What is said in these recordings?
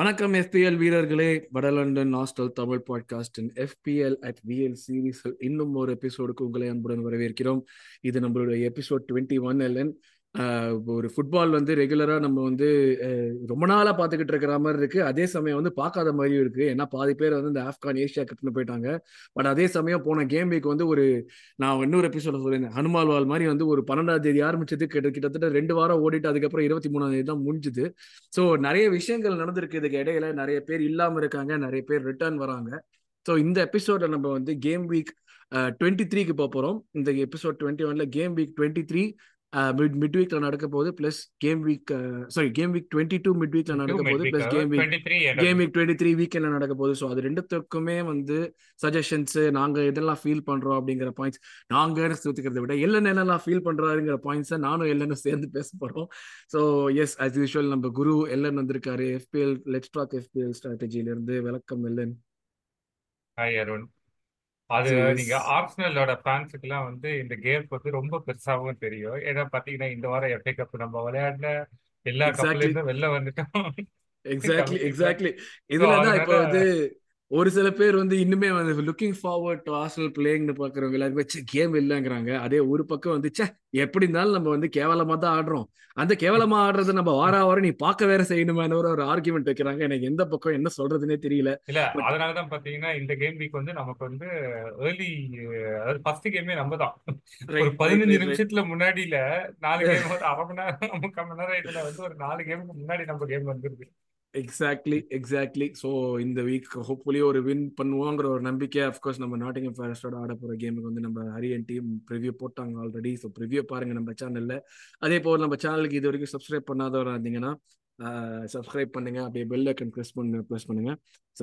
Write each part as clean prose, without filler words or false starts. வணக்கம் FPL வீரர்களே, வட லண்டன் ஹாஸ்டல் தமிழ் பாட்காஸ்டின் FPL அட் VL சீரீஸில் இன்னும் ஒரு எபிசோடுக்கு உங்களை அன்புடன் வரவேற்கிறோம். இது நம்மளுடைய எபிசோட் 21. ஒரு ஃபுட்பால் வந்து ரெகுலராக நம்ம வந்து ரொம்ப நாளாக பார்த்துக்கிட்டு இருக்கிற மாதிரி இருக்குது. அதே சமயம் வந்து பார்க்காத மாதிரியும் இருக்குது. ஏன்னா பாதி பேர் வந்து இந்த ஆப்கான் ஏஷியா கப்னு போயிட்டாங்க. பட் அதே சமயம் போன கேம் வீக் வந்து ஒரு நான் இன்னொரு எபிசோட சொல்லியிருந்தேன், ஹனுமால் வால் மாதிரி வந்து ஒரு 12ஆம் தேதி ஆரம்பிச்சது, கிட்டத்தட்ட 2 வாரம் ஓடிட்டு அதுக்கப்புறம் 23ஆம் தேதி தான் முடிஞ்சுது. ஸோ நிறைய விஷயங்கள் நடந்திருக்கு. இதுக்கு இடையில நிறைய பேர் இல்லாமல் இருக்காங்க, நிறைய பேர் ரிட்டர்ன் வராங்க. ஸோ இந்த எபிசோட நம்ம வந்து கேம் வீக் 23க்கு போகிறோம். இந்த எபிசோட் 21ல கேம் வீக் 23 மிட் வீக்ல நடக்க போகுது, பிளஸ் கேம் வீக் 22 மிட் வீக்ல நடக்க போகுது, பிளஸ் கேம் வீக் 23 வீக்கெண்ட்ல நடக்க போகுது. ஸோ அது ரெண்டுத்துக்குமே வந்து சஜஷன்ஸ், நாங்க இதெல்லாம் ஃபீல் பண்றோம் அப்படிங்கிற பாயிண்ட்ஸ், நாங்க சுத்திக்கிறத விட என்னென்னலாம் ஃபீல் பண்றாருங்கிற பாயிண்ட்ஸை நானும் எல்லாரும் சேர்ந்து பேச போறோம். ஸோ எஸ், அஸ் யூஷுவல் நம்ம குரு எல்லன் வந்திருக்காரு. FPL லெட்ஸ் டாக் FPL ஸ்ட்ராட்டஜியில இருந்து வெல்கம் எல்லன். அது நீங்க ஆர்சனலோட ஃபேன்ஸுக்குலாம் வந்து இந்த கேம் வந்து ரொம்ப பெருசாகவும் தெரியும். ஏன்னா பாத்தீங்கன்னா இந்த வாரம் எஃப்ஏ கப் நம்ம விளையாடுற எல்லா கப்லயும் வெளில வந்துட்டோம். எக்ஸாக்ட்லி எக்ஸாக்ட்லி இதுலதான் இப்ப வந்து ஒரு சில பேர் வந்து இன்னுமே வந்து லுக்கிங் ஃபார்வர்ட் டு ஆர்சனல் பிளேயிங்னு பாக்குறவங்க எல்லாருமே கேம் இல்லைங்கிறாங்க. அதே ஒரு பக்கம் வந்து எப்படி இருந்தாலும் நம்ம வந்து கேவலமா தான் ஆடுறோம், அந்த கேவலமா ஆடுறத நம்ம வாரம் நீ பார்க்க வேற செய்யணுமான ஒரு ஆர்குமெண்ட் வைக்கிறாங்க. எனக்கு எந்த பக்கம் என்ன சொல்றதுன்னே தெரியல. இல்ல அதனாலதான் பாத்தீங்கன்னா இந்த கேம் வீக் வந்து நமக்கு வந்து ஏர்லி ஃபர்ஸ்ட் கேமே நம்ம தான் 15 நிமிஷத்துல முன்னாடியில 4 கேம் வந்து அரை மணி நேரம் 3 மணி நேரம் இதுல வந்து ஒரு 4 கேமுக்கு முன்னாடி நம்ம கேம் வந்துருக்கு. எக்ஸாக்ட்லி. ஸோ இந்த வீக் ஹோப்ஃபுல்லி ஒரு வின் பண்ணுவோங்கிற ஒரு நம்பிக்கை. அஃப்கோர்ஸ் நம்ம நாட்டிங்ஹாம் ஃபாரஸ்டோட ஆட போகிற கேமுக்கு வந்து நம்ம ஹரியன் டீம் ப்ரிவியூ போட்டாங்க ஆல்ரெடி. ஸோ ப்ரிவியூ பாருங்கள் நம்ம சேனலில். அதே போல் நம்ம சேனலுக்கு இது வரைக்கும் சப்ஸ்கிரைப் பண்ணாதவராக இருந்தீங்கன்னா சப்ஸ்கிரைப் பண்ணுங்க, அப்படியே பெல் ஐக்கன் ப்ரெஸ் பண்ணுங்க.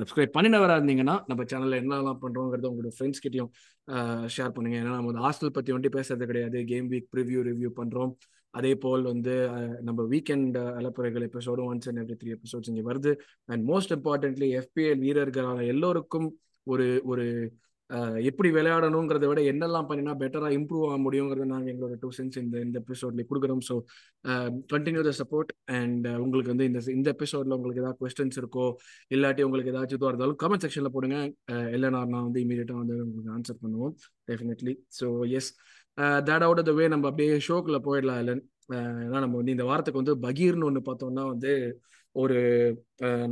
சப்ஸ்கிரைப் பண்ணினவராக இருந்தீங்கன்னா நம்ம சேனலில் என்னெல்லாம் பண்ணுறோங்கிறத உங்களோட ஃப்ரெண்ட்ஸ்கிட்டையும் ஷேர் பண்ணுங்க. ஏன்னா நம்ம ஹாஸ்டல் பற்றி ஒன்ட்டி பேசுறது கிடையாது, கேம் வீக் ப்ரிவியூ ரிவ்யூ பண்ணுறோம். அதே போல் வந்து நம்ம வீக்கெண்ட் அலப்புறைகள் எபிசோடு 1 and every 3 episodes இங்கே வருது. அண்ட் மோஸ்ட் இம்பார்ட்டன்ட்லி FPL வீரர்களான எல்லோருக்கும் ஒரு ஒரு எப்படி விளையாடணுங்கிறத விட என்னெல்லாம் பண்ணினா பெட்டராக இம்ப்ரூவ் ஆக முடியுங்கிறத நாங்கள் எங்களோட 2 cents இந்த எபிசோட்ல கொடுக்குறோம். So continue the support. And உங்களுக்கு வந்து இந்த எபிசோட்ல உங்களுக்கு ஏதாவது கொஸ்டின்ஸ் இருக்கோ இல்லாட்டி உங்களுக்கு ஏதாச்சும் இதுவாக இருந்தாலும் கமெண்ட் செக்ஷன்ல போடுங்க. இல்லைனா நான் வந்து இமீடியட்டாக வந்து உங்களுக்கு ஆன்சர் பண்ணுவோம் definitely. So yes, that out of the way நம்ம அப்படியே ஷோக்குள்ள போயிடலாம் இல்லைன்னு. ஏன்னா நம்ம வந்து இந்த வாரத்துக்கு வந்து பகீர்னு ஒன்று பார்த்தோம்னா வந்து ஒரு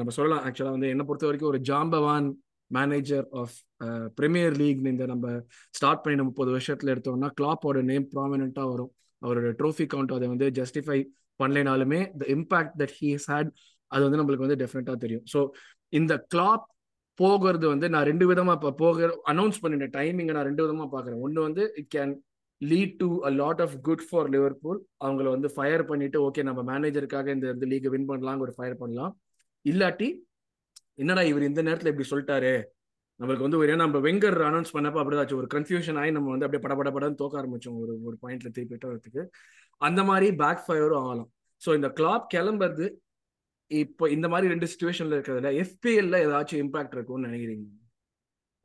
நம்ம சொல்லலாம். ஆக்சுவலாக வந்து என்னை பொறுத்த வரைக்கும் ஒரு ஜாம்பவான் மேனேஜர் ஆஃப் பிரீமியர் லீக். இந்த நம்ம ஸ்டார்ட் பண்ணி 30 வருஷத்துல எடுத்தோம்னா கிளாப்போட நேம் ப்ராமினெண்ட்டாக வரும். அவரோட ட்ரோஃபி கவுண்ட் அதை வந்து ஜஸ்டிஃபை பண்ணலைனாலுமே the impact that he has had அது வந்து நம்மளுக்கு வந்து டெஃபினட்டாக தெரியும். ஸோ இந்த கிளாப் போகிறது வந்து நான் 2 விதமாக இப்போ போகிற அனௌன்ஸ் பண்ணிட்டேன் டைமிங்கை நான் 2 விதமாக பார்க்குறேன். ஒன்று வந்து it can lead to a lot of good for Liverpool. அவங்கள வந்து ஃபயர் பண்ணிட்டு ஓகே நம்ம மேனேஜருக்காக இந்த லீகை வின் பண்ணலாங்க ஒரு ஃபயர் பண்ணலாம். இல்லாட்டி என்னடா இவர் இந்த நேரத்தில் இப்படி சொல்லிட்டாரு நம்மளுக்கு வந்து ஒரு ஏன்னா நம்ம வெங்கர் அனௌன்ஸ் பண்ணப்போ அப்படிதாச்சு ஒரு கன்ஃபியூஷன் ஆகி நம்ம வந்து அப்படியே படப்படப்படன்னு தோக்க ஆரம்பிச்சோம் ஒரு பாயிண்ட்ல திருப்பிட்டு வரதுக்கு. அந்த மாதிரி பேக் ஃபயரும் ஆகலாம். ஸோ இந்த கிளாப் கிளம்புறது இப்போ இந்த மாதிரி 2 சிச்சுவேஷன்ல இருக்கிறதுல FPLல ஏதாச்சும் இம்பாக்ட் இருக்கும்னு நினைக்கிறீங்க?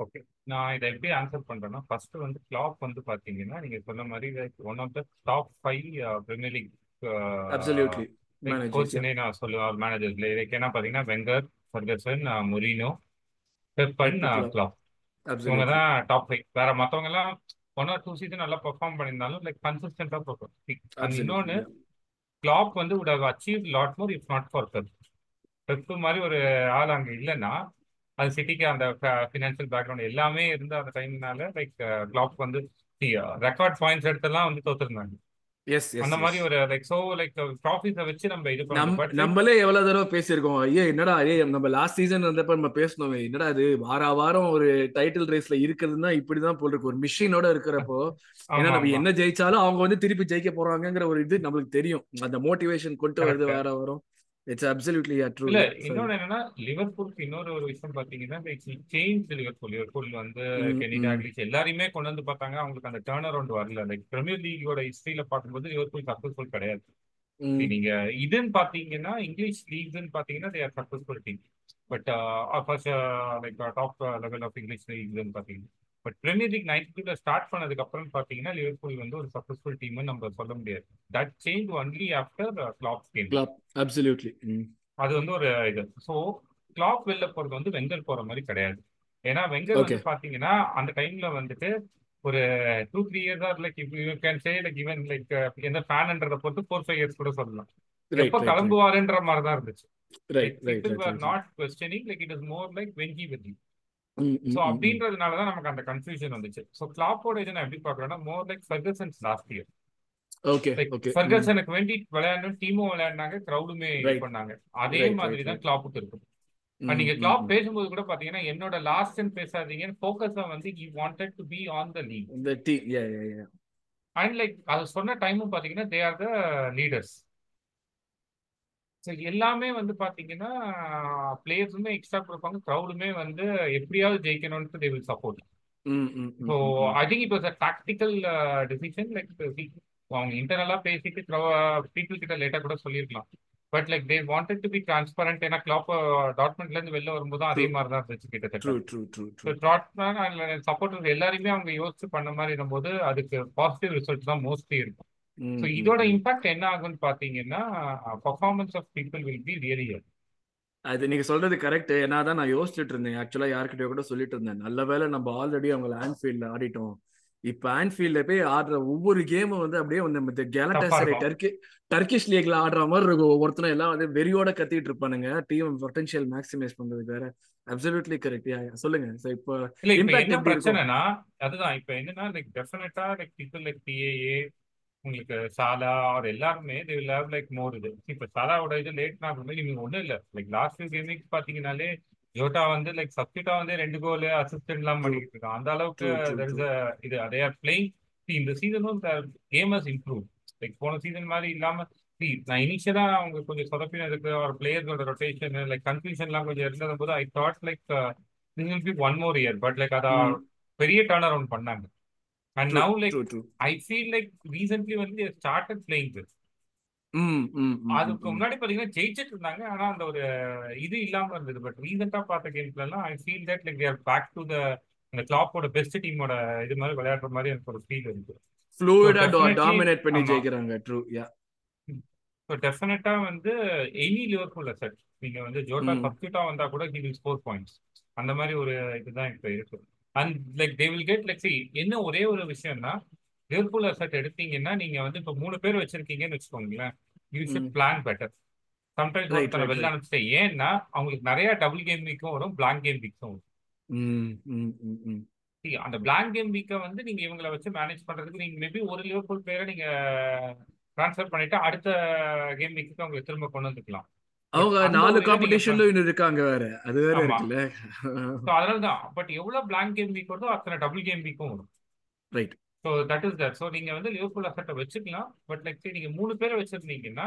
ஓகே, நான் இதை எப்படி ஆன்சர் பண்ணுறேன்னா ஃபர்ஸ்ட் வந்து கிளாப் வந்து பார்த்தீங்கன்னா நீங்கள் சொன்ன மாதிரி one of the top 5 Premier league கோச்னே நான் சொல்லுவேன் மேனேஜர்ஸ்ல. இதுக்கேன்னா பார்த்தீங்கன்னா Wenger, Ferguson, Mourinho, Pep and Klopp. இவங்க தான் டாப் 5. வேற மற்றவங்கலாம் 1 or 2 season நல்லா பெர்ஃபார்ம் பண்ணியிருந்தாலும் லைக் கன்சிஸ்டன்டாக பெர்ஃபார்ம். இன்னொன்று கிளாப் வந்து would have achieved lot more if not for Pep. Pep மாதிரி ஒரு ஆள் அங்கே இல்லைன்னா அது சிட்டிக்கு அந்த ஃபினான்ஷியல் பேக்ரவுண்ட் எல்லாமே இருந்து அந்த டைம்னால லைக் கிளாப் வந்து ரெக்கார்ட் பாயிண்ட்ஸ் எடுத்தெல்லாம் வந்து தோத்துருந்தாங்க. எஸ், அந்த மாதிரி ஒரு லைக் சோ லைக் ட்ராஃபிஸை வச்சு நம்ம இது பண்ணோம். நம்மளே எவ்வளவு தடவை பேசியிருக்கோம், ஐயா என்னடா நம்ம லாஸ்ட் சீசன் வந்தப்ப நம்ம பேசணும் என்னடா அது வாரம் ஒரு டைட்டில் ரேஸ்ல இருக்கிறதுனா இப்படிதான் போல் இருக்கு ஒரு மிஷினோட இருக்கிறப்போ. ஏன்னா நம்ம என்ன ஜெயிச்சாலும் அவங்க வந்து திருப்பி ஜெயிக்க போறாங்கிற ஒரு இது நம்மளுக்கு தெரியும். அந்த மோட்டிவேஷன் கொண்டு வருது வாரம். It's absolutely true. இல்ல இன்னொரு என்னன்னா லிவர்பூலுக்கு இன்னொரு ஒரு விஷயம் பாத்தீங்கன்னா லிவர்பூல் வந்து எல்லாருமே கொண்டு வந்து பார்த்தாங்க, அவங்களுக்கு அந்த டர்ன் அரவுண்ட் வரல. லைக் பிரீமியர் லீகோட ஹிஸ்டரியில பார்க்கும்போது லிவர்பூல் சக்சஸ்ஃபுல் கிடையாது. நீங்க இதுன்னு பாத்தீங்கன்னா இங்கிலீஷ் லீக்ஸ்ன்னு பாத்தீங்கன்னா they are successful team. But like top level of English லீக்ஸ்ன்னு பாத்தீங்கன்னா பட் பிரீமியர் லீக் 92ல ஸ்டார்ட் பண்ணதுக்கு அப்புறம் பாத்தீங்கன்னா லிவர்பூல் வந்து ஒரு சக்சஸ்ஃபுல் டீம்னு நம்ம சொல்ல முடியாது. That change only after Klopp's came. Klopp absolutely அது வந்து ஒரு இது. ஸோ கிளாப் வெளில போறது வந்து வெங்கர் போற மாதிரி கிடையாது. ஏன்னா வெங்கர் வந்து பாத்தீங்கன்னா அந்த டைம்ல வந்துட்டு ஒரு 2-3 இயர்ஸா like you can say like even like இந்த ஃபேன்ன்றத பொறுத்து 4-5 இயர்ஸ் கூட சொல்லலாம். எப்ப கிளம்புவாருன்ற மாதிரிதான் இருந்துச்சு. அப்படின்றதுனாலதான் நமக்கு அந்த கன்ஃபியூஷன் வந்துச்சு. சோ கிளாப்போட இதை நான் எப்படி பாக்குறேன்னா more like Ferguson last year. ஃபெர்கசனுக்கு வேண்டி விளையாடணும், டீமும் விளையாடினாங்க, கிரௌடுமே பண்ணாங்க. அதே மாதிரிதான் கிளாப்புக்கு இருக்கும். நீங்க கிளாப் பேசும்போது கூட பாத்தீங்கன்னா என்னோட லாஸ்ட் அண்ட் பேசாதீங்க ஃபோக்கஸ் வந்து he wanted to be on the league the team. Yeah yeah yeah. And like அது சொன்ன டைமும் பாத்தீங்கன்னா they are the leaders. So எல்லாமே வந்து பாத்தீங்கன்னா பிளேயர்ஸுமே எக்ஸ்ட்ரா கொடுப்பாங்க, கிரௌடுமே வந்து எப்படியாவது ஜெயிக்கணும்னு they will support. So I think it was a tactical decision. Like அவங்க இன்டர்னலா பேசிட்டு பீப்புள் கிட்ட லேட்டா கூட சொல்லிருக்கலாம். But like they wanted to be transparent. And Klopp Dortmundல இருந்து வெளில வரும்போது அதே மாதிரி தான் செஞ்சு கிட்டத்தட்ட. So Dortmund and supporters எல்லாரும் அவங்க யோசிச்சு பண்ண மாதிரி இருக்கும்போது அதுக்கு பாசிட்டிவ் ரிசல்ட் தான் மோஸ்ட்லி இருக்கும். So இதோட இம்பாக்ட் என்ன ஆகும்னு பாத்தீங்கன்னா performance of people will be really high. அது நீங்க சொல்றது கரெக்ட். ஏன்னா தான் நான் யோசிச்சுட்டு இருந்தேன் ஆக்சுவலா, யார்கிட்டயோ கூட சொல்லிட்டு இருந்தேன் நல்ல வேலை நம்ம ஆல்ரெடி அவங்க ஆன்ஃபீல்ட்ல ஆடிட்டோம். இப்ப ஆன்ஃபீல்ட்ல போய் ஆடுற ஒவ்வொரு கேமும் வந்து அப்படியே வந்து கேலடாசரை டர்கிஷ் லீக்ல ஆடுற மாதிரி இருக்கும். ஒவ்வொருத்தரும் எல்லாம் வந்து வெறியோட கத்திட்டு இருப்பானுங்க டீம் பொட்டன்ஷியல் மேக்ஸிமைஸ் பண்றதுக்கு. வேற அப்சல்யூட்லி கரெக்ட். சொல்லுங்க சார். இப்போ என்ன பிரச்சனைனா அதுதான். இப்ப என்னன்னா லைக் டெஃபினட்டா லைக் பீப்புள் லைக் டிஏஏ உங்களுக்கு சாலா அவர் எல்லாருமே they will have like more இது. இப்ப சாலாவோட இது லேட் ஆகும்போது நீங்க ஒண்ணும் இல்ல லைக் லாஸ்ட் கேமிங் பாத்தீங்கன்னாலே ஜோட்டா வந்து லைக் சப்ஸ்டியூட்டா வந்து 2 கோல் அசிஸ்டன்ட் எல்லாம் பண்ணிட்டு இருக்கான். அந்த அளவுக்கு இது அதே பிளேயிங் இந்த சீசனும் கேம் ஹஸ் இம்ப்ரூவ். லைக் போன சீசன் மாதிரி இல்லாம நான் இனிஷியலா அவங்க கொஞ்சம் சொதப்பின இருக்கு. ஒரு பிளேயர்ஸோட ரொட்டேஷன் லைக் கன்ஃபியூஷன் எல்லாம் கொஞ்சம் இருந்த போது I thought like this will be 1 more year. But like அத பெரிய டர்ன் அரவுண்ட் பண்ணாங்க. And now like I feel like recently வந்து ஸ்டார்டட் பிளேயிங் திஸ். அதுக்கு முன்னாடி பாத்தீங்கன்னா ஜெயிச்சிட்டு இருந்தாங்க, ஆனா அந்த ஒரு இது இல்லாம இருந்தது. பட் ரீசெண்டா பார்த்த கேம்ஸ்ல எல்லாம் I feel that like they are back to the கிளாப்போட பெஸ்ட் டீமோட இது மாதிரி விளையாடுற மாதிரி எனக்கு ஒரு ஃபீல் இருக்கு. ஃப்ளூயிடா டாமினேட் பண்ணி ஜெயிக்கறாங்க. ட்ரூ. யா. சோ டெஃபினட்டா வந்து எனி லிவர்பூல் அசெட் நீங்க வந்து ஜோட்டா சப்ஸ்டிட்யூட்டா வந்தா கூட ஹி வில் ஸ்கோர் பாயிண்ட்ஸ். அந்த மாதிரி ஒரு இதுதான் இப்ப இருக்கு. And like they will get like என்ன ஒரே ஒரு விஷயம்னா லிவர்பூல் அசெட் எடுத்தீங்கன்னா நீங்க வந்து இப்ப 3 பேர் வச்சிருக்கீங்கன்னு வச்சுக்கோங்களேன். You should plan better. Sometimes ஏன்னா அவங்களுக்கு நிறைய டபுள் கேம் வீக்கும் வரும், பிளாங்க் கேம் வீக்கும் வரும். அந்த பிளாங்க் கேம் வீக்க வந்து நீங்க இவங்களை வச்சு மேனேஜ் பண்றதுக்கு நீங்க மேபி ஒரு லிவர்பூல் பேரை நீங்க ட்ரான்ஸ்ஃபர் பண்ணிட்டு அடுத்த கேம் வீக்கு அவங்க திரும்ப கொண்டு வந்துக்கலாம். அவங்க 4 காம்படிஷன்ல இருக்காங்க வேற, அது வேற இருக்குல்ல. சோ அதனால தான் பட் எவ்வளவு பிளாங்க் கேம் வீக் வருதோ அத்தனை டபுள் கேம் வீக்கும் வரும். Right. So that is that. So நீங்க வந்து லிவர்பூல் அசெட் வச்சுக்கலாம். பட் லைக் நீங்க 3 பேரை வச்சிருந்தீங்கன்னா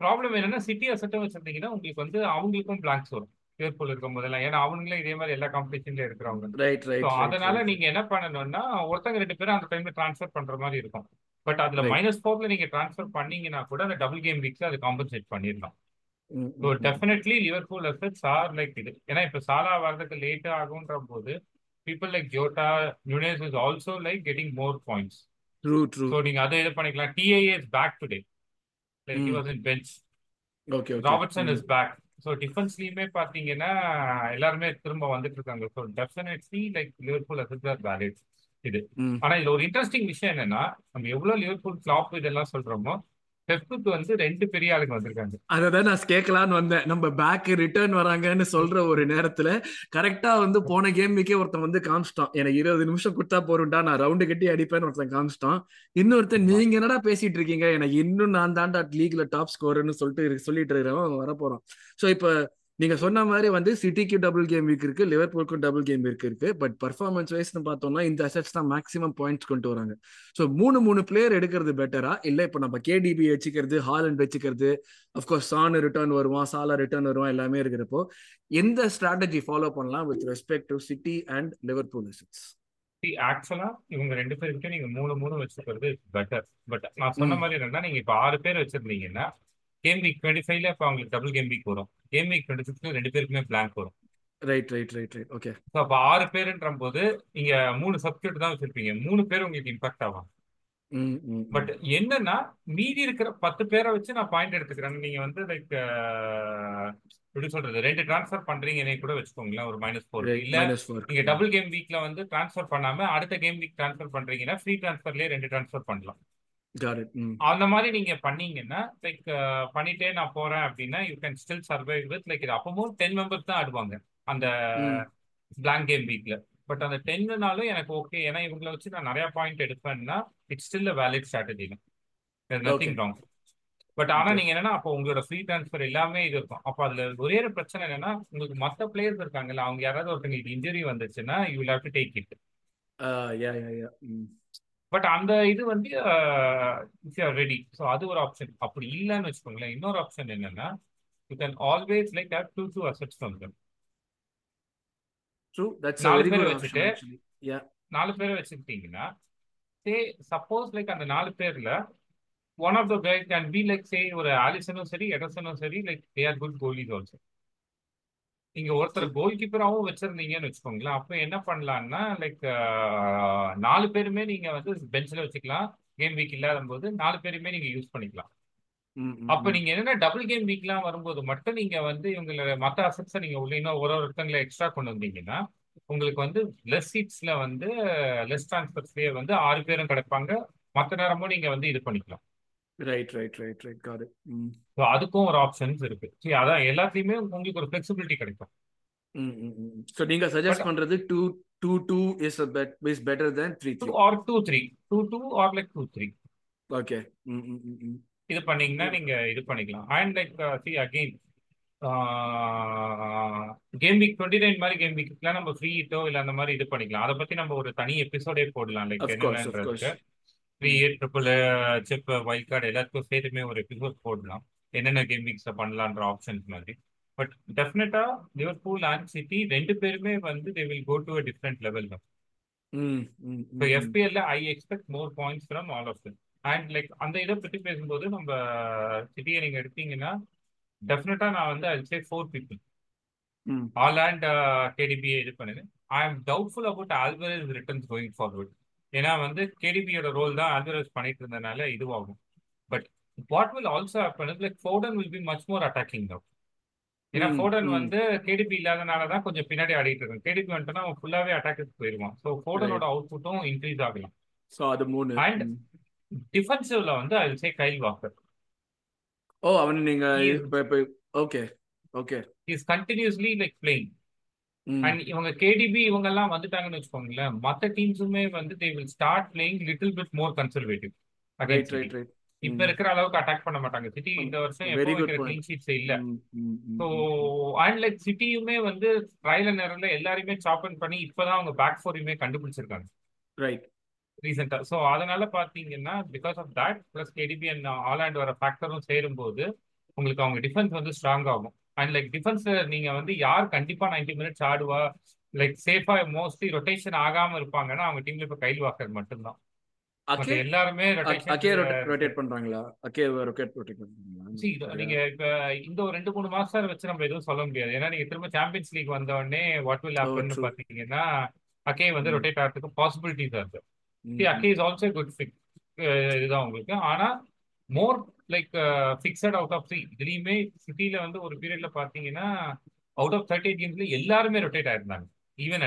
ப்ராப்ளம் என்னன்னா சிட்டி அசெட் வச்சிருந்தீங்கன்னா உங்களுக்கு வந்து அவங்களுக்கும் பிளாங்க்ஸ் வரும் லிவர்பூல் இருக்கும் போதெல்லாம். ஏன்னா அவங்களே இதே மாதிரி எல்லா காம்படிஷன்ல இருக்கிறவங்க. அதனால நீங்க என்ன பண்ணணும்னா ஒருத்தங்க 2 பேரும் அந்த டைம்ல டிரான்ஸ்ஃபர் பண்ற மாதிரி இருக்கும். பட் அதுல -4ல நீங்க டிரான்ஸ்ஃபர் பண்ணீங்கன்னா கூட அந்த டபுள் கேம் வீக்ஸ் அது காம்பன்சேட் பண்ணிடலாம். So definitely Liverpool assets are like இது. ஏன்னா இப்ப சாலா வர்றதுக்கு லேட் ஆகுன்ற போது people like Jota, Nunez is also like getting more points. True. So நீங்க அதை இது பண்ணிக்கலாம். TIA is back today. Like he was in bench. Okay. Robertson is back. So defensively பாத்தீங்கன்னா எல்லாரும் திரும்ப வந்துட்டு இருக்காங்க. So definitely like Liverpool assets are valid. இது. ஆனா இதுல ஒரு இன்ட்ரெஸ்டிங் விஷயம் என்னன்னா நம்ம எவ்வளவு Liverpool flop இதெல்லாம் சொல்றோமோ பெப்புக்கு வந்து 2 பெரிய ஆளுங்க வந்திருக்காங்க. அததான் நான் கேட்கலான்னு வந்தேன். நம்ம பேக் ரிட்டர்ன் வராங்கன்னு சொல்ற ஒரு நேரத்துல கரெக்டா வந்து போன கேம் வீக்கே ஒருத்தன் வந்து காமிச்சிட்டான் எனக்கு 20 நிமிஷம் கொடுத்தா போறேன்டா நான் ரவுண்டு கட்டி அடிப்பேன்னு ஒருத்தன் காமிச்சிட்டான். இன்னொருத்தன் நீங்க என்னடா பேசிட்டு இருக்கீங்க எனக்கு இன்னும் நான் தாண்டா லீக்ல டாப் ஸ்கோர்னு சொல்லிட்டு இருக்கிறவன் வரப்போறான். சோ இப்ப நீங்க சொன்ன மாதிரி வந்து சிட்டிக்கு டபுள் கேம் வீக் இருக்கு, லிவர்பூலுக்கும் டபுள் கேம் வீக் இருக்கு. பட் பர்ஃபார்மன்ஸ் வைஸ்னு பார்த்தோம்னா இந்த அசெட்ஸ் தான் மேக்ஸிமம் பாயிண்ட்ஸ் கொண்டு வராங்க. ஸோ 3 பிளேயர் எடுக்கிறது பெட்டரா இல்லை இப்போ நம்ம கேடிபி வச்சுக்கிறது, ஹாலண்ட் வச்சுக்கிறது, அஃப்கோர்ஸ் சான் ரிட்டர்ன் வருவான், சாலா ரிட்டர்ன் வருவான், எல்லாமே இருக்கிறப்போ எந்த ஸ்ட்ராட்டஜி ஃபாலோ பண்ணலாம் with respect to City and Liverpool assets? ஆக்சுவலா இவங்க 2 பேருக்கும் நீங்க 3 வச்சுக்கிறது பெட்டர். பட் நான் சொன்ன மாதிரி என்னன்னா நீங்க இப்போ 6 பேர் வச்சிருந்தீங்கன்னா கேம் வீக் 25ல இப்போ அவங்களுக்கு டபுள் கேம் வீக் வரும், கேம் வீக் 26ல 2 பேருக்குமே பிளாங்க் வரும். ரைட். ஓகே. ஸோ அப்போ 6 பேருன்ற போது நீங்க 3 சப்ஸ்டியூட் தான் வச்சிருப்பீங்க. 3 பேர் உங்களுக்கு இம்பாக்ட் ஆகும். பட் என்னன்னா மீதி இருக்கிற 10 பேரை வச்சு நான் பாயிண்ட் எடுத்துக்கிறேன். நீங்க வந்து லைக் எப்படி சொல்றது, ரெண்டு டிரான்ஸ்ஃபர் பண்றீங்கன்னே கூட வச்சுக்கோங்களேன், ஒரு -4. இல்ல நீங்க டபுள் கேம் வீக்ல வந்து டிரான்ஸ்ஃபர் பண்ணாம அடுத்த கேம் வீக் டிரான்ஸ்ஃபர் பண்றீங்கன்னா ஃப்ரீ டிரான்ஸ்ஃபர்லயே ரெண்டு டிரான்ஸ்ஃபர் பண்ணலாம். அந்த மாதிரி நீங்க பண்ணீங்கன்னா லைக் பண்ணிட்டே நான் போறேன் அப்படின்னா you can still survive with like இது. அப்பவும் 10 members தான் ஆடுவாங்க அந்த பிளாங்க் கேம் வீக்ல. பட் அந்த 10னாலும் எனக்கு ஓகே, ஏன்னா இவங்களை வச்சு நான் நிறைய பாயிண்ட் எடுப்பேன்னா it's still a valid strategy, nothing wrong. But ஆனா நீங்க என்னன்னா அப்போ உங்களோட ஃப்ரீ டிரான்ஸ்ஃபர் எல்லாமே இது இருக்கும். அப்போ அதுல ஒரே ஒரு பிரச்சனை என்னன்னா உங்களுக்கு மற்ற பிளேயர்ஸ் இருக்காங்கல்ல, அவங்க யாராவது ஒருத்தவங்களுக்கு இன்ஜுரி வந்துச்சுன்னா you will have to take it. But அந்த இது வந்து if you are ready, so அது ஒரு ஆப்ஷன். அப்படி இல்லைன்னு வச்சுக்கோங்களேன், இன்னொரு ஆப்ஷன் என்னன்னா you can always like have 2-2 assets from them. True, that's a very good option actually. Yeah, 4 பேர் வச்சிருக்கீங்கன்னா சே சப்போஸ் லைக் அந்த 4 பேர்ல one of the guys can be like say ஒரு ஆலிசனும் சரி எடர்சனும் சரி, like they are good goalies also. நீங்க ஒருத்தர் கோல் கீப்பராகவும் வச்சிருந்தீங்கன்னு வச்சுக்கோங்களேன், அப்போ என்ன பண்ணலாம்னா லைக் 4 பேருமே நீங்க வந்து பெஞ்சில் வச்சுக்கலாம். கேம் வீக் இல்லாத போது 4 பேருமே நீங்க யூஸ் பண்ணிக்கலாம். அப்போ நீங்க என்னன்னா டபுள் கேம் வீக்லாம் வரும்போது மட்டும் நீங்க வந்து இவங்களோட மற்ற அசட்ஸை நீங்க உள்ளீங்கன்னா ஒரு ஒருத்தங்களை எக்ஸ்ட்ரா கொண்டு வந்தீங்கன்னா உங்களுக்கு வந்து லெஸ் சீட்ஸ்ல வந்து லெஸ் டிரான்ஸ்பர்ஸ்லயே வந்து 6 பேரும் கிடைப்பாங்க. மற்ற நேரமும் நீங்க வந்து இது பண்ணிக்கலாம். Right got it. சோ அதுக்கும் ஒரு ஆப்ஷன்ஸ் இருக்கு. சரி, அதான் எல்லாத்தையுமே உங்களுக்கு ஒரு ஃப்ளெக்சிபிலிட்டி கிடைக்கும். சோ நீங்க சஜஸ்ட் பண்றது 2-2 is better then 3-3 or 2-3 2-2 or like 2-3. Okay, இது பண்ணீங்கன்னா நீங்க இது பண்ணிக்கலாம். And like see again game week 29 மாதிரி கேம் வீக்லாம் நம்ம ஃப்ரீ ஹிட்டோ இல்ல அந்த மாதிரி இது பண்ணிக்கலாம். அத பத்தி நம்ம ஒரு தனி எபிசோடே போடலாம். லைக் என்னன்றது செப் வைல்ட் கார்டு எல்லாத்துக்கும் சேர்த்துமே ஒரு எபிசோட் போடலாம், என்னென்ன கேம் வீக்ஸை பண்ணலான்ற ஆப்ஷன்ஸ் மாதிரி. பட் டெஃபினட்டா லிவர்பூல் அண்ட் சிட்டி ரெண்டு பேருமே வந்து they will go to a different level now. So FPL I expect more points from all of them. And like அந்த இதை பற்றி பேசும்போது நம்ம சிட்டியை நீங்க எடுத்தீங்கன்னா டெஃபினட்டா நான் வந்து I'll say 4 people. All and KDB இது பண்ணுது. I am doubtful about Alvarez returns going forward. ஏன்னா வந்து கேடிபியோட ரோல் தான் ஆல்வரஸ் பண்ணிட்டு இருந்தனால இதுவாகும். But what will also happen is like Foden will be much more attacking now. ஏன்னா ஃபோடன் வந்து கேடிபி இல்லாதனால தான் கொஞ்சம் பின்னாடி ஆடிட்டு இருக்கும். கேடிபி வந்துட்டா அவன் ஃபுல்லாவே அட்டாக்கு போயிடுவான். ஸோ ஃபோடனோட அவுட்புட்டும் இன்க்ரீஸ் ஆகலாம். ஸோ அது 3. அண்ட் டிஃபென்சிவ்ல வந்து I will say Kyle Walker. Oh, அவன் நீங்க okay okay is continuously like playing. And இவங்க கேடிபி இவங்க எல்லாம் வந்துட்டாங்கன்னு வச்சுக்கோங்களேன், மற்ற டீம்ஸுமே வந்து they will start playing little bit more conservative. இப்ப இருக்கிற அளவுக்கு அட்டாக் பண்ண மாட்டாங்க சிட்டி இந்த வருஷம். கிளீன் ஷீட்ஸ் இல்ல. ஸோ அண்ட் லைக் சிட்டியுமே வந்து ட்ரையல் நேரம்ல எல்லாருமே சாப்பன் பண்ணி இப்பதான் அவங்க பேக் ஃபோரையுமே கண்டுபிடிச்சிருக்காங்க ரைட் ரீசெண்டா. ஸோ அதனால பாத்தீங்கன்னா because of that plus KDB and Haaland வர ஃபேக்டரும் சேரும் போது உங்களுக்கு அவங்க டிஃபென்ஸ் வந்து ஸ்ட்ராங் ஆகும். அண்ட் லைக் டிஃபென்ஸ் நீங்க வந்து யார் கண்டிப்பா 90 minutes ஆடுவா லைக் சேஃபா மோஸ்ட்லி ரொட்டேஷன் ஆகாம இருப்பாங்கன்னா அவங்க டீம்ல இப்ப கைல் வாக்கர் மட்டும்தான். எல்லாருமே நீங்க இப்ப இந்த ஒரு 2-3 மாசம் வச்சு நம்ம எதுவும் சொல்ல முடியாது. ஏன்னா நீங்க திரும்ப சாம்பியன்ஸ் லீக் வந்த உடனே வாட் வில் ஹேப்பன் பாத்தீங்கன்னா அகே வந்து ரொட்டேட் ஆகிறதுக்கு பாசிபிலிட்டிஸ் இருக்கு. Ake is also good fit இதுதான் உங்களுக்கு. ஆனா more like fixed out of 3 இதுலயுமே சிட்டில வந்து ஒரு பீரியட்ல பாத்தீங்கன்னா அவுட் ஆஃப் 38 கேம்ஸ்ல எல்லாருமே ரொட்டேட் ஆயிருந்தாங்க. ஈவன்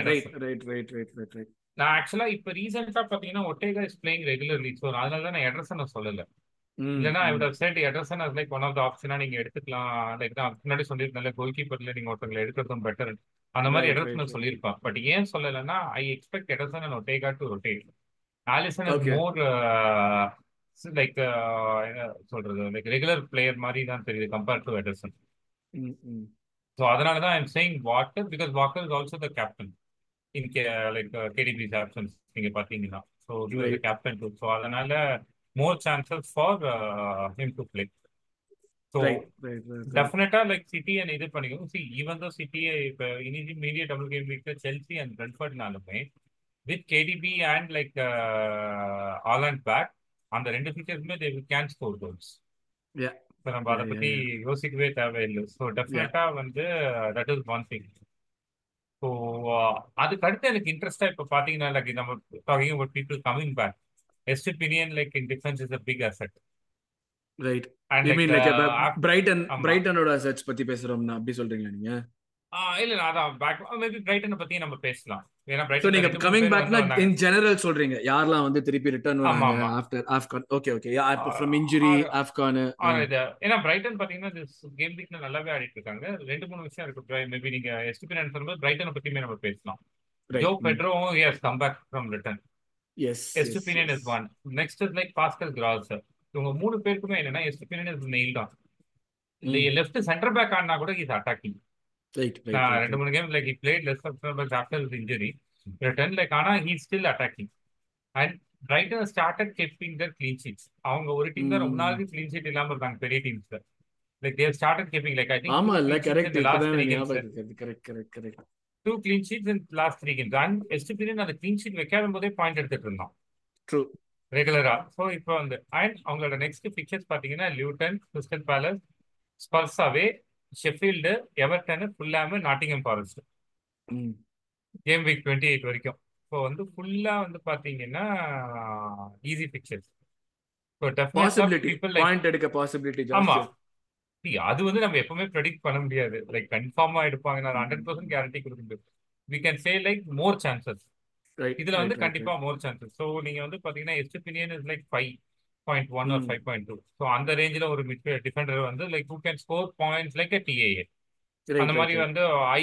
நான் ஆக்சுவலா இப்ப ரீசெண்டா பாத்தீங்கன்னா Ortega is playing regularly. So அதனால தான் நான் எடர்சனை சொல்லல. இல்லைன்னா எடர்சன் அது லைக் ஒன் ஆஃப் த ஆப்ஷனா நீங்க எடுத்துக்கலாம். லைக் நான் முன்னாடி சொல்லியிருந்தேன்ல கோல் கீப்பர்ல நீங்க ஒருத்தவங்களை எடுக்கிறதும் பெட்டர் அந்த மாதிரி எடர்சனை சொல்லியிருப்பான். பட் ஏன் சொல்லலைன்னா I expect Ederson and Ortega to rotate. Alisson is more like சொல்றது லைக் ரெகுலர் பிளேயர் மாதிரி தான் தெரியுது கம்பேர்ட் டு எடர்சன். ஸோ அதனால தான் I am saying Walker because Walker is also the captain in like KDB's options நீங்க பார்த்தீங்கன்னா. So captain too. So அதனால more chances for him to play. So டெஃபினட்டா like City and இது பண்ணிக்கணும். See even though சிட்டியை இப்போ initial media double game வீக்ல Chelsea and பிரெண்ட்ஃபோர்ட்னாலுமே with KDB and like Haaland back அந்த ரெண்டு ஃபீச்சர்ஸ்மே they can score goals. Yeah, so நம்ம அத பத்தி யோசிக்கவே தேவையில்லை. So definitely வந்து that is one thing. So அதுக்கு அடுத்து எனக்கு இன்ட்ரெஸ்டா இப்ப பாத்தீங்கன்னா like நம்ம talking about people coming back. His opinion like in defense is a big asset. Right. I mean like பிரைட்டனோட சர்ச் பத்தி பேசுறோம்னா அப்படி சொல்றீங்க நீங்க? இல்ல நான் பேக் மேபி பிரைட்டனை பத்தி நம்ம பேசலாம். ஏனா பிரைட்டன் நீங்க கமிங் பேக்னா இன் ஜெனரல் சொல்றீங்க யாரெல்லாம் வந்து திருப்பி ரிட்டர்ன் வராங்க after Afghan. Okay okay after from injury ஆஃப்கான். ஏனா பிரைட்டன் பாத்தீங்கன்னா திஸ் கேம் வீக்ல நல்லாவே ஆடிட்டு இருக்காங்க. ரெண்டு மூணு விஷயம் இருக்கு. மேபி நீங்க எஸ்டிபி நான் சொல்லும்போது பிரைட்டனை பத்தியே நம்ம பேசலாம். Joao Pedro has come back from return. Yes, SDP நான் is one. Next is like Pascal Gross. இவங்க மூணு பேருக்குமே என்னன்னா எஸ்டிபி நான் is nailed on. Left centre back ஆனா கூட இஸ் அட்டாக்கிங். ரெண்டு மூணு game like he played less but after his injury return like ana he is still attacking and Brighton started keeping their clean sheets. அவங்க ஒரு team தான் ரொம்ப நாளைக்கு clean sheet இல்லாம இருக்காங்க பெரிய teams. like they have started keeping like I think ஆமா like correct correct two clean sheets in last three games and STP ல அந்த clean sheet வைக்காதம்போதே பாயிண்ட் எடுத்துட்டு இருந்தான் true ரெகுலரா. சோ இப்போ அந்த and அவங்களோட நெக்ஸ்ட் பிக்சர்ஸ் பாத்தீங்கன்னா Luton, Crystal Palace, Spurs away, Sheffield, Everton, Fulham, Nottingham Forest game week 28 வரைக்கும். இப்போ வந்து ஃபுல்லா வந்து பாத்தீங்கன்னா easy fixtures. So possibility point எடுக்க பாசிபிலிட்டி ஆமா. அது வந்து நம்ம எப்பவுமே ப்ரெடிக்ட் பண்ண முடியாது. லைக் கன்ஃபார்மா எடுப்பாங்க நான் 100% கேரண்டி கொடுக்க முடியாது. we can say like more chances. இதுல வந்து கண்டிப்பா more chances. சோ நீங்க வந்து பாத்தீங்கன்னா Estupinan is like 5.1 or 5.2. so அந்த ரேஞ்சில ஒரு மிட்ஃபீல்ட் டிஃபெண்டர் வந்து like who can score points like a TAA அந்த மாதிரி வந்து ஹை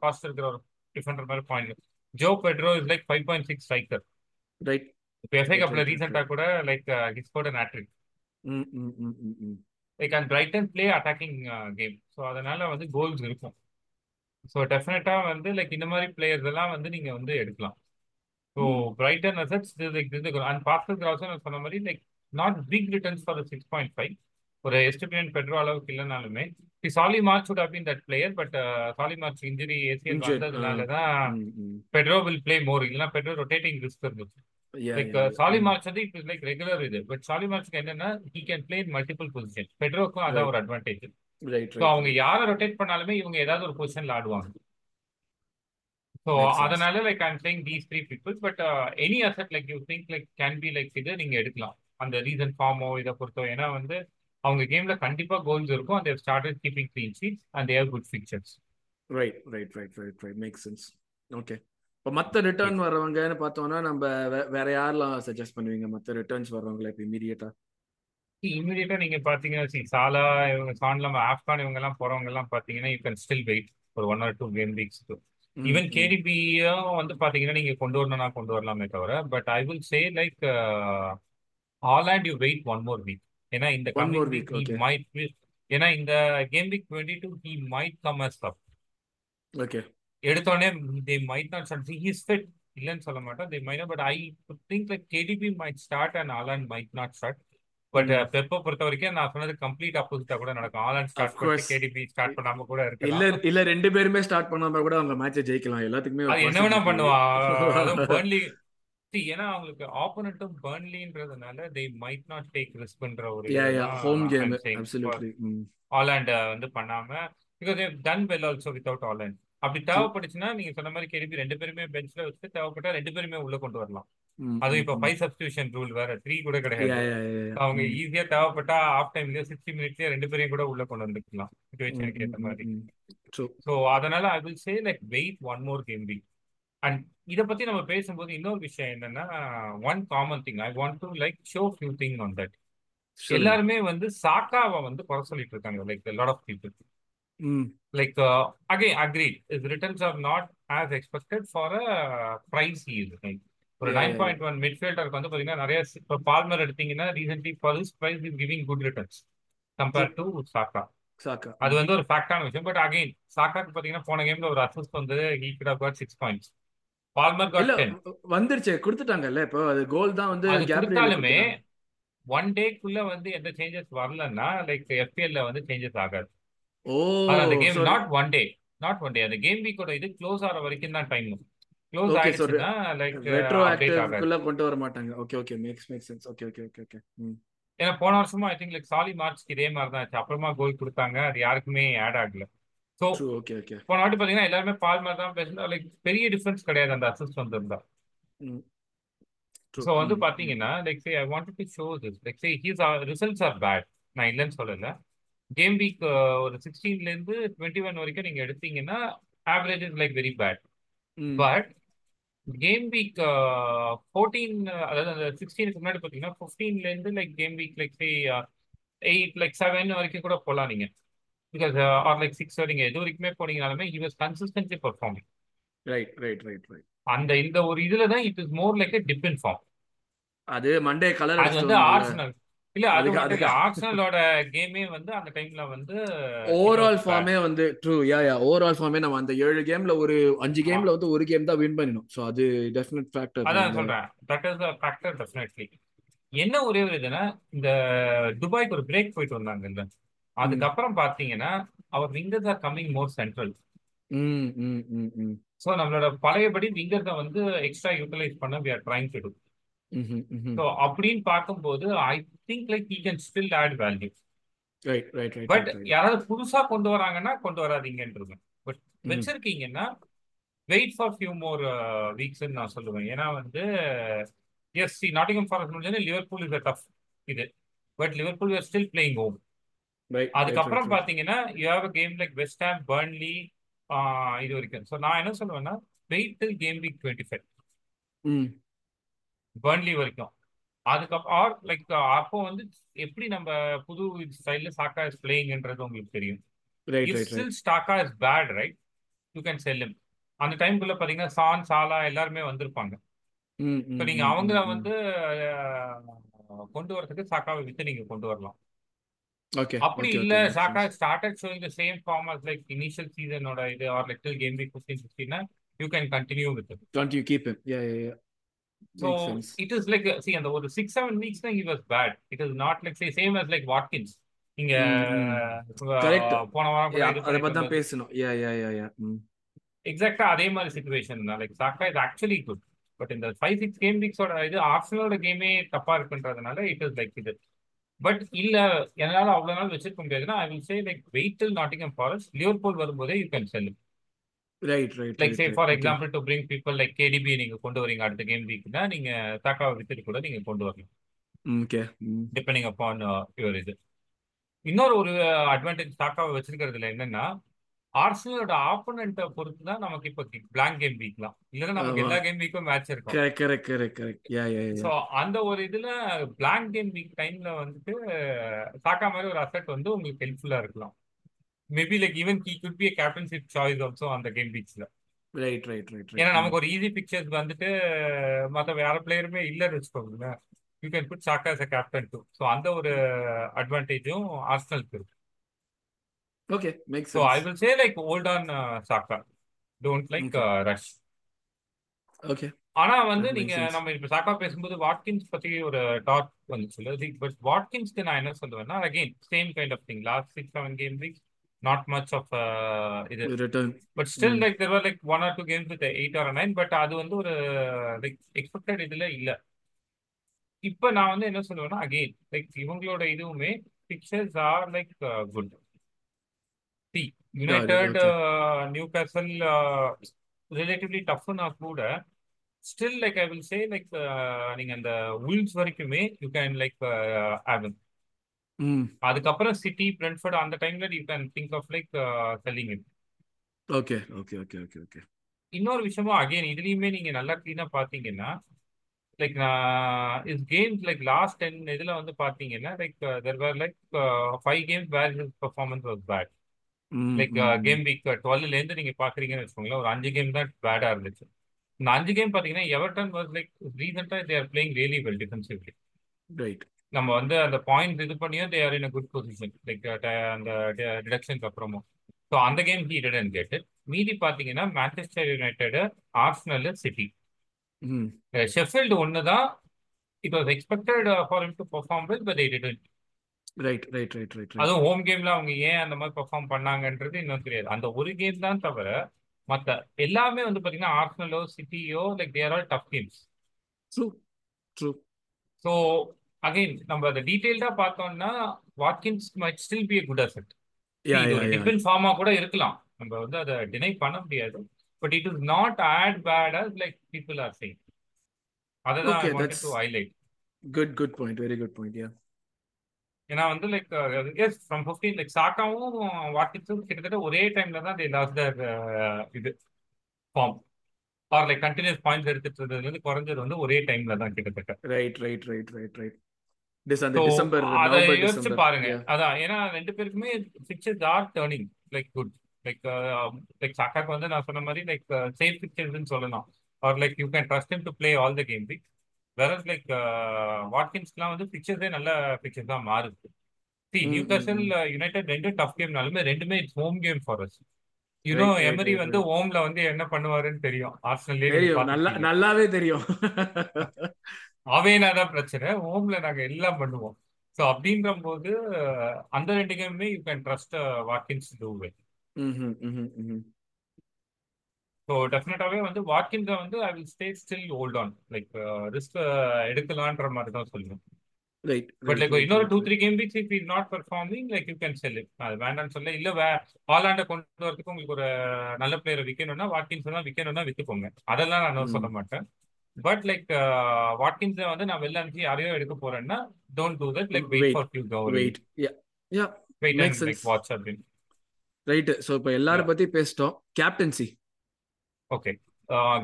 காஸ்ட் இருக்கிற ஒரு டிஃபெண்டர் மாதிரி point. Joao Pedro is like 5.6 striker right. இப்போ FA கப்ல ரீசன்ட்டா கூட like he scored an hat-trick. Like அந்த Brighton play attacking game. So அதனால வந்து கோல்ஸ் இருக்கும். ஸோ டெஃபினட்டா வந்து லைக் இந்த மாதிரி பிளேயர்ஸ் எல்லாம் வந்து நீங்க வந்து எடுக்கலாம். So Brighton assets like and Pascal Gross சொன்ன மாதிரி like not big returns for the 6.5 for STP and Pedro அளவுக்கு இல்லனாலுமே the Soly March would have been that player but Soly March injury ACL வந்ததனால தான் Pedro will play more. இல்லனா Pedro rotating risk இருக்கு. like Soly March வந்து it is like regular இது but Soly March என்னன்னா he can play in multiple positions. Pedroக்கு அத ஒரு advantage right. So அவங்க யாரை ரொட்டேட் பண்ணாலுமே இவங்க ஏதாவது ஒரு பொசிஷன்ல ஆடுவாங்க. so அதனால like I'm saying these three people but any asset like you think like can be like இது நீங்க எடுக்கலாம். அந்த ரீசன் ஃபார்மோ இதை பொறுத்தோ ஏன்னா வந்து அவங்க கேம்ல கண்டிப்பா கோல்ஸ் இருக்கும். and they have started keeping clean sheets and they have good fixtures. right right right right right makes sense. okay இப்ப மத்த ரிட்டர்ன் வரவங்கன்னு பார்த்தோம்னா நம்ம வேற யாரெல்லாம் சஜஸ்ட் பண்ணுவீங்க மத்த ரிட்டர்ன்ஸ் வரவங்கள? இப்ப இமிடியேட்டா நீங்க பாத்தீங்கன்னா சி சாலா இவங்க சான்லாம் ஆப்கான் இவங்க எல்லாம் போறவங்க எல்லாம் பாத்தீங்கன்னா you can still wait for 1 or 2 game weeks too. even KDB வந்து பாத்தீங்கன்னா நீங்க கொண்டு வரணும்னா கொண்டு வரலாமே தவிர but I will say like Haaland you wait one more week. ஏன்னா இந்த coming week he might ஏன்னா இந்த game week 22 he might come as tough. okay எடுத்தோனே they might not start. he is fit இல்லன்னு சொல்ல மாட்டேன் they might not but I think like KDB might start and Haaland might not start. but Pep பொறுத்த வரைக்கும் நான் சொன்னது complete opposite கூட நடக்கும். Haaland start பண்ணி KDB start பண்ணாம கூட இருக்கலாம். இல்ல ரெண்டு பேருமே ஸ்டார்ட் பண்ணாம கூட அவங்க மேட்சை ஜெயிக்கலாம். எல்லாத்துக்குமே என்ன வேணா பண்ணுவாங்க. only ஏன்னா அவங்களுக்கு ஆப்போனண்டும் பர்ன்லின்றதுனால they might not take risk பண்ற ஒரு ஹோம் கேம் absolutely Haaland வந்து பண்ணாம because they have done well also without Haaland. அப்படி தேவைப்படுச்சுன்னா நீங்க சொன்ன மாதிரி கேடிபி ரெண்டு பேருமே பெஞ்ச்ல வச்சு தேவைப்பட்டா ரெண்டு பேருமே உள்ள கொண்டு வரலாம். அது இப்ப 5 சப்ஸ்டிடியூஷன் ரூல் வேற 3 கூட கிடையாது. அவங்க ஈஸியா தேவைப்பட்டா ஆஃப் டைம்லயே 60 மினிட்லயே ரெண்டு பேரையும் கூட உள்ள கொண்டு வந்துக்கலாம் சிச்சுவேஷனுக்கு ஏத்த மாதிரி. சோ அதனால I will say like wait one more game week. and இத பத்தி நம்ம பேசும்போது இன்னொரு விஷயம் என்னன்னா one common thing I want to like show few thing on that. எல்லாருமே வந்து சாக்காவை வந்து குறை சொல்லிட்டு இருக்காங்க like a lot of people. like again agreed his returns are not as expected for a price he is right. for 9.1 midfielder வந்து பாத்தீங்கன்னா நிறைய இப்ப Palmer எடுத்தீங்கன்னா recently for his price is giving good returns compared to Saka. அது வந்து ஒரு ஃபேக்டான விஷயம். But again சாக்காக்கு பாத்தீங்கன்னா போன கேம்ல ஒரு அசிஸ்ட் வந்து he could have got 6 points. Palmer got 10 வந்துருச்சு கொடுத்துட்டாங்கல்ல. இப்போ அது கோல் தான் வந்து கேப்ரியாலுமே ஒன் டேக்குள்ள வந்து எந்த சேஞ்சஸ் வரலன்னா லைக் FPL ல வந்து சேஞ்சஸ் ஆகாது. ஓ அந்த கேம் not one day அந்த கேம் வீக்கோட இது க்ளோஸ் ஆற வரைக்கும் தான் டைம். க்ளோஸ் ஆயிடுச்சுனா லைக் ரெட்ரோஆக்டிவ்க்குள்ள கொண்டு வர மாட்டாங்க. Okay makes sense. ஓகே ஏன்னா போன வருஷமா I think like Soly March இதே மாதிரி தான் ஆச்சு. அப்புறமா கோல் கொடுத்தாங்க அது யாருக்குமே ஆட் ஆகல. so போன வாட்டி பாத்தீங்கன்னா எல்லாரும் Palmer தான் பேசினா லைக் பெரிய டிஃபரன்ஸ் கிடையாது அந்த அசிஸ்ட் வந்திருந்தா. so வந்து பாத்தீங்கன்னா like say I wanted to show this like say his results are bad நான் இல்லைன்னு சொல்லலை. கேம் வீக் ஒரு 16லேருந்து 21 வரைக்கும் நீங்கள் எடுத்தீங்கன்னா average is like very bad. But game week 14, அதாவது அந்த 16க்கு முன்னாடி பார்த்தீங்கன்னா 15லேருந்து like game week like 8 like 7 வரைக்கும் கூட போகலாம் நீங்கள். பிகாஸ் ஆர் லைக் 6 வரைக்கும் எது வரைக்குமே போனீங்கனாலுமே he was consistently performing. Right right right right அந்த இந்த ஒரு இதில் தான் it is more like a different form. அது மண்டே கலர் அது வந்து ஆர்சனல் இல்ல, அதுக்கு ஆர்சனலோட கேமே வந்து அந்த டைம்ல வந்து ஓவரால் ஃபார்மே வந்து ட்ரூ யா ஓவரால் ஃபார்மே நம்ம அந்த 7 கேம்ல ஒரு 5 கேம்ல வந்து ஒரு கேம் தான் வின் பண்ணினோம். சோ அது டெஃபினட் ஃபேக்டர். அதான் சொல்றேன், that is a factor definitely. என்ன ஒரே ஒரு இதுனா இந்த துபாய்க்கு ஒரு பிரேக் போயிட்டு வந்தாங்க இல்ல, அதுக்கு அப்புறம் பாத்தீங்கன்னா அவர் wingers are coming more central. ம் ம் ம் சோ நம்மளோட பழையபடி விங்கர்ஸ் வந்து எக்ஸ்ட்ரா யூட்டிலைஸ் பண்ண we are trying to do. So அப்படின்னு பார்க்கும்போது I think like he can still add value. Right right right but யாராவது புதுசா கொண்டு வராங்கன்னா கொண்டு வராதீங்கன்றது. பட் வெச்சிருக்கீங்கன்னா wait for few more weeks நான் சொல்லுவேன். ஏன்னா வந்து எஸ் சி நாட்டிங்ஹாம் ஃபாரஸ்ட் முடிஞ்சது, லிவர்பூல் இஸ் டஃப் இது, but Liverpool you are still playing home. அதுக்கப்புறம் பார்த்தீங்கன்னா you have a game like West Ham, Burnley இது வரைக்கும். ஸோ நான் என்ன சொல்லுவேன்னா wait till game week 25 Burnley வரைக்கும். அதுக்கப்புறம் லைக் அப்போ வந்து எப்படி நம்ம புது ஸ்டைல்ல சாக்கா இஸ் பிளேயிங்ன்றது உங்களுக்கு தெரியும். Saka is bad right, you can sell him. அந்த டைம்குள்ள பாத்தீங்கன்னா சான் சாலா எல்லாருமே வந்திருப்பாங்க. நீங்க அவங்கள வந்து கொண்டு வரதுக்கு சாக்காவை வித்து நீங்க கொண்டு வரலாம். அப்படி இல்ல Saka started showing the same form as like initial சீசனோட இது or like till game week 15-16 you can continue with it. Don't you keep him. Yeah yeah yeah So it is like see and over 6-7 weeks then he was bad. It is not like say same as like Watkins. Inga correct pona varam kuda adha patham pesano. Yeah yeah yeah yeah. Exactly adhe mari situation na like Saka is actually good but in the 5-6 game weeks oda idu Arsenal oda game tappa irukundradanaala it is like it. But illa enala avlo naal vechirukka mudiyadna I will say like wait till Nottingham Forest Liverpool varumbodhe you can sell him. Right, right. Like say for example to bring people like KDB நீங்க கொண்டு வரீங்க அடுத்த game வீக்னா நீங்க தாக்காவை வித்துட்டு கூட நீங்க கொண்டு வரலாம். ஓகே டிபெண்டிங் அப்பான் யுவர் இது. இன்னொரு ஒரு அட்வான்டேஜ் தாக்காவை வச்சிருக்கிறதுல என்னன்னா ஆர்சனலோட ஆப்போனன்ட்டை பொறுத்து தான் நமக்கு இப்போ பிளாங்க் கேம் வீக்லாம் இல்லைன்னா நமக்கு எல்லா கேம் வீக்கும் மேட்ச் இருக்கும். கரெக்ட் கரெக்ட் கரெக்ட் யா யா யா. சோ அந்த ஒரு இதுல பிளாங்க் கேம் வீக் டைம்ல வந்துட்டு தாக்கா மாதிரி ஒரு அசெட் வந்து உங்களுக்கு ஹெல்ப்ஃபுல்லா இருக்கலாம். Maybe like even he could be a captaincy choice also on the game weeks la. Right right right right. ஏனா நமக்கு ஒரு easy pictures வந்துட்டு மத்த வேற பிளேயருமே இல்ல வெச்சுக்கோங்க. You can put Saka as a captain too. So அந்த ஒரு அட்வான்டேஜும் ஆர்சனலுக்கு இருக்கு. Okay, makes sense. So I will say like hold on Saka. Don't like rush. Okay. ஆனா வந்து நீங்க நம்ம இப்ப Saka பேசும்போது வாட்கின்ஸ் பத்தி ஒரு டாக் வந்துச்சு. But வாட்கின்ஸ்க்கு நான் என்ன சொல்றேன்னா again same kind of thing last 6-7 game weeks. Not much of return but still like there were like one or two games with 8 or 9 but adu vandu or like expected idile illa ipo na vandu enna solrana again like ivangaloda iduvume pictures are like good see United Newcastle relatively tough na kuda still like I will say like neenga and the Wolves varikume you can like have them. அதுக்கப்புறம் City Brentford அந்த டைம்ல you can think of like selling it. Okay okay okay okay okay இன்னொரு விஷயமும் again இதுலயுமே நீங்க நல்லா கிளீனா பாத்தீங்கன்னா like is games like last 10 இதுல வந்து பாத்தீங்கன்னா like there were like 5 games where his performance was bad like game week 12ல இருந்து நீங்க பாக்குறீங்கன்னு வெச்சுக்கோங்களேன் ஒரு 5 கேம் தான் பேடா இருந்துச்சு. இந்த 5 கேம் பாத்தீங்கன்னா எவர்டன் வாஸ் லைக் ரீசன்ட்டா they are playing really well defensively. Right நம்ம வந்து அந்த பாயிண்ட் இது பண்ணியும் they are in a good position like அந்த டிடக்ஷனுக்கு அப்புறமும். ஸோ அந்த game he didn't get it. மீதி பார்த்தீங்கன்னா Manchester United, Arsenal, City, Sheffield ஒன்று தான் it was expected for him to perform well but they didn't. Right right right right அதுவும் home கேம்ல அவங்க ஏன் அந்த மாதிரி பெர்ஃபார்ம் பண்ணாங்கன்றது இன்னும் தெரியாது. அந்த ஒரு கேம் தான் தவிர மற்ற எல்லாமே வந்து பார்த்தீங்கன்னா ஆர்சனலோ சிட்டியோ like they are all tough games. True true so again நம்ம அந்த டீடைல்டா பார்த்தோம்னா Watkins might still be a good asset. இது ஒரு டிஃபன் ஃபார்மா கூட இருக்கலாம், நம்ம வந்து அதை டினை பண்ண முடியாது. But it is not add bad as like people are saying. அததான் I wanted to highlight. Good point, very good point. Yeah. ஏன்னா வந்து லைக் எஸ் ஃப்ரம் 15 லைக் சாக்காவும் வாட்கின்ஸும் கிட்டத்தட்ட ஒரே டைம்ல தான் தே லாஸ்ட் தேர் இது form or like continuous points எடுத்துட்டு இருந்ததுல இருந்து குறைஞ்சது வந்து ஒரே டைம்ல தான் கிட்டத்தட்ட. Right right right right right December அதை யோசிச்சு பாருங்க. அதான் ஏன்னா ரெண்டு பேருக்குமே sixes are turning like good like like சாக்காக்கு வந்து நான் சொன்ன மாதிரி லைக் சேஃப் சிக்ஸர்ஸ்ன்னு சொல்லலாம் or like you can trust him to play all the game week. Whereas like வாட்கின்ஸ்லாம் வந்து பிக்சர்ஸே நல்ல பிக்சர் தான் மாறுது. See, Newcastle United ரெண்டு டஃப் கேம்னாலுமே ரெண்டுமே it's home game for us. You know, Emery வந்து ஹோம்ல வந்து என்ன பண்ணுவாருன்னு தெரியும். ஆர்சனல் நல்லாவே தெரியும். அவேனாதான் பிரச்சனை, ஹோம்ல நாங்க எல்லாம் பண்ணுவோம். ஸோ அப்படின்ற போது அந்த ரெண்டு கேமுமே you can trust Watkins do well. So டெஃபினட்டாகவே வந்து வாட்கின்ஸை வந்து I will stay still hold on like risk எடுக்கலான்ற மாதிரி தான் சொல்லுவேன். ரைட் பட் லைக் இன்னொரு 2-3 game weeks if is not performing like you can sell it. அது வேண்டாம்னு சொல்ல இல்லை, ஹாலாண்டை கொண்டு வரதுக்கு உங்களுக்கு ஒரு நல்ல பிளேயரை விற்கணும்னா வாட்கின்ஸ்லாம் விற்கணும்னா விற்றுப்போங்க, அதெல்லாம் நான் சொல்ல மாட்டேன். பட் லைக் வாட்கின்ஸை வந்து நான் வெளில அனுப்பிச்சு யாரையோ எடுக்க போறேன்னா don't do that, like wait for few cover wait wait and like watch அப்படின்னு. ரைட்டு, ஸோ இப்போ எல்லாரும் பற்றி பேசிட்டோம். கேப்டன்சி ஓகே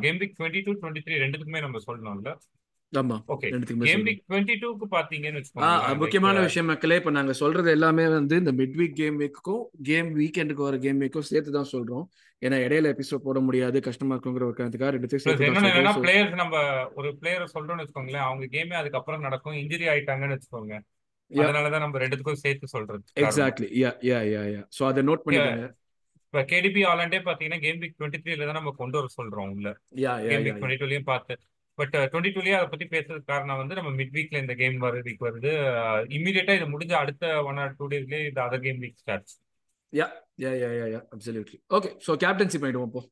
கேம் வீக் 22-23 ரெண்டுக்குமே நம்ம சொல்லணும்ல. ஆமா ஓகே கேம் வீக் 22 க்கு பாத்தீங்கன்னு வெச்சுக்கோங்க. முக்கியமான விஷயம் மக்களே, இப்ப நாங்க சொல்றது எல்லாமே வந்து இந்த மிட் வீக் கேம் வீக்குக்கும் கேம் வீக்கெண்டுக்கு வர கேம் வீக்கும் சேர்த்து தான் சொல்றோம். ஏன்னா இடையில எபிசோட் போட முடியாது, கஷ்டமா இருக்குங்கிற ஒரு காரணத்துக்காக ரெண்டு சேர்த்து பிளேயர்ஸ் நம்ம ஒரு பிளேயரை சொல்றோம்னு வெச்சுக்கோங்களேன், அவங்க கேமே அதுக்கப்புறம் நடக்கும், இன்ஜுரி ஆயிட்டாங்கன்னு வெச்சுக்கோங்க, அதனாலதான் நம்ம ரெண்டுத்துக்கும் சேர்த்து சொல்றது. எக்ஸாக்ட்லி யா யா யா யா. சோ அத நோட் பண்ணிக்கோங்க. இப்போ கேடிபி ஆலண்டே பார்த்தீங்கன்னா கேம் வீக் 23 தான் நம்ம கொண்டு வர சொல்கிறோம் உள்ள. கேம் வீக் 22 பார்த்து பட் 22 அதை பற்றி பேசுறதுக்கு காரணம் வந்து நம்ம மிட் வீக்கில் இந்த கேம் வீக் வருது, இமீடியட்டாக இது முடிஞ்ச அடுத்த 1 or 2 டேஸ்லேயே இது other game week starts. Yeah யா யா yeah absolutely. Okay so captaincy போயிடுவோம் இப்போ.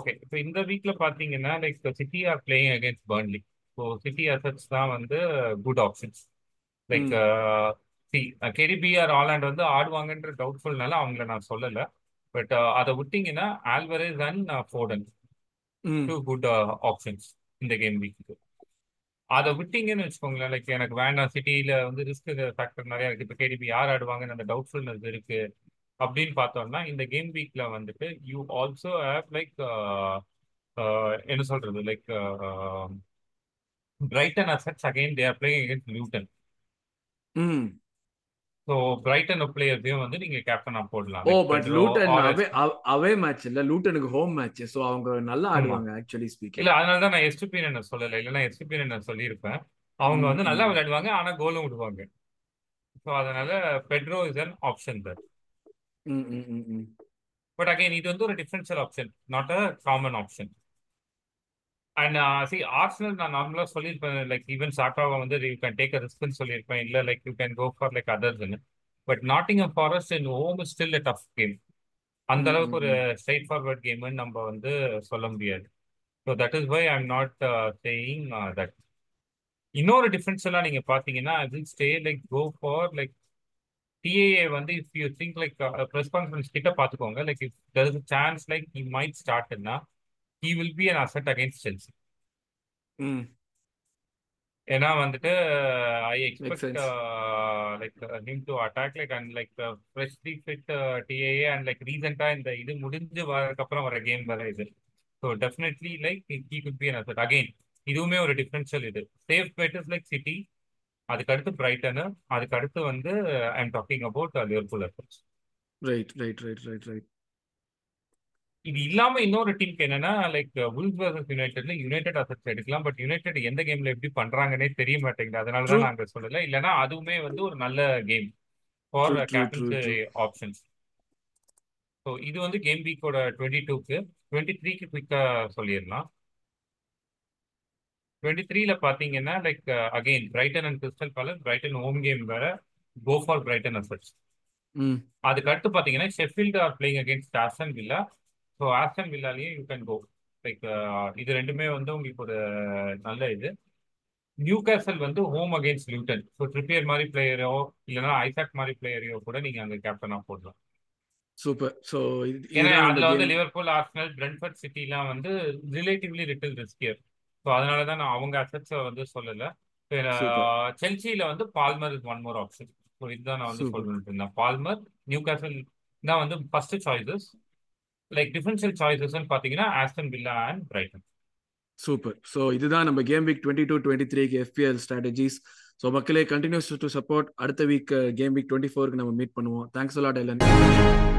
ஓகே இப்போ இந்த வீக்கில் பார்த்தீங்கன்னா like City are playing against Burnley. So City assets தான் வந்து good options like KDB or Haaland வந்து ஆடுவாங்கன்ற டவுட்ஃபுல்னால அவங்கள நான் சொல்லலை. பட் அதை விட்டீங்கன்னா Alvarez and Foden two good options இந்த கேம் வீக்கு. அதை விட்டீங்கன்னு வச்சுக்கோங்களேன் லைக் எனக்கு வேண்டாம் சிட்டியில் வந்து ரிஸ்க் ஃபேக்டர் நிறையா இருக்குது, இப்போ கேடிபி யார் ஆடுவாங்கன்னு அந்த டவுட்ஃபுல்னஸ் இருக்குது அப்படின்னு பார்த்தோம்னா இந்த கேம் வீக்கில் வந்துட்டு யூ ஆல்சோ ஹேவ் லைக் என்ன சொல்கிறது லைக் பிரைட்டன் அசட்ஸ் அகெயின் தேர் playing against Newton. So Brighton பிளேயர்ஸையும் வந்து நீங்க கேப்டனா போடலாம். Oh but Luton away match இல்ல, லூட்டனுக்கு ஹோம் மேட்ச், சோ அவங்க நல்லா ஆடுவாங்க ஆக்சுவலி ஸ்பீக்கிங். இல்ல அதனால தான் நான் எஸ்டிபிஎன் என்ன சொல்லல, இல்லைன்னா எஸ்டிபிஎன் என்ன சொல்லியிருப்பேன். அவங்க வந்து நல்லா விளையாடுவாங்க ஆனா கோலும் விடுவாங்க. ஸோ அதனால Pedro is an option that. But again இது வந்து ஒரு differential option, not a common option. And C Arsenal நான் நார்மலாக சொல்லியிருப்பேன் லைக் ஈவன் சாக்காவை வந்து யூ கேன் டேக் அ ரிஸ்க்னு சொல்லியிருப்பேன், இல்லை like you can go for like அதர்ஸ்ன்னு. But Nottingham Forest in home is still a tough game, அந்த அளவுக்கு ஒரு ஸ்ட்ரைட் ஃபார்வர்ட் கேம்னு நம்ம வந்து சொல்ல முடியாது. So that is why I am not saying that. இன்னொரு டிஃபரன்ஸ்லாம் நீங்கள் பார்த்தீங்கன்னா I will stay like go for like TAA வந்து if you think like press conference கிட்ட பார்த்துக்கோங்க like if there is a chance like he might ஸ்டார்ட்னா he will be an asset against Chelsea. ஏன்னா வந்துட்டு I expect like him to attack like and like freshly fit TAA and like recently இந்த இது முடிஞ்சு வரக்கப்புறம் வர game வர இது. So definitely like he could be an asset again. இதுவுமே ஒரு டிஃபரன்ஷியல் இது. Safe bet is like City, அதுக்கு அடுத்து Brighton, அதுக்கு அடுத்து வந்து I am talking about Liverpool. Right, right, right, right, right. இது இல்லாம இன்னொரு டீமுக்கு என்னன்னா லைக் வுல்ஸ் வர்சஸ் யுனைடெட்ல யுனைடெட் அசெட்ஸ் எடுக்கலாம். பட் யுனைடெட் எந்த கேம்ல எப்படி பண்றாங்கன்னே தெரிய மாட்டேங்குது, அதனாலதான் நாங்க சொல்லல. இல்லைன்னா அதுவுமே வந்து ஒரு நல்ல game for captaincy options. So இது வந்து கேம் வீக்கோட 22க்கு 23க்கு குயிக்கா சொல்லிடலாம். 23ல பாத்தீங்கன்னா like again Brighton and Crystal Palace, Brighton home game வேற, கோ ஃபார் பிரைட்டன் அசெட்ஸ். அதுக்கு அடுத்து பாத்தீங்கன்னா Sheffield are playing against Aston Villa. So Aston வில்லாலேயும் யூ கேன் கோ லைக் இது ரெண்டுமே வந்து உங்களுக்கு ஒரு நல்ல இது. நியூ கேசல் வந்து home against Luton. So Trippier மாதிரி பிளேயரோ இல்லைன்னா ஐசாக் மாதிரி பிளேயரையோ கூட நீங்கள் அங்கே கேப்டனாக போடலாம். சூப்பர். ஸோ ஏன்னா அதில் வந்து லிவர்பூல், ஆர்சனல், பிரென்ட்ஃபோர்ட், சிட்டிலாம் வந்து ரிலேட்டிவ்லி லிட்டில் ரிஸ்கியர். ஸோ அதனால தான் நான் அவங்க அசட்ஸை வந்து சொல்லலை. செல்சியில் வந்து Palmer is one more option. So இதுதான் நான் வந்து சொல்லிட்டு இருந்தேன். பால்மர், நியூ கேசல் தான் வந்து ஃபர்ஸ்ட் சாய்ஸஸ். லைக் டிஃபரன்ஷியல் சாய்ஸஸ்ன்னு பார்த்தீங்கன்னா Aston Villa and Brighton. Super. So இதுதான் நம்ம game week 22-23 FPL strategies. So மக்களே, கண்டினியூஸ் டு சப்போர்ட். அடுத்த வீக் கேம் வீக் 24க்கு நம்ம மீட் பண்ணுவோம். Thanks a lot, Ellen.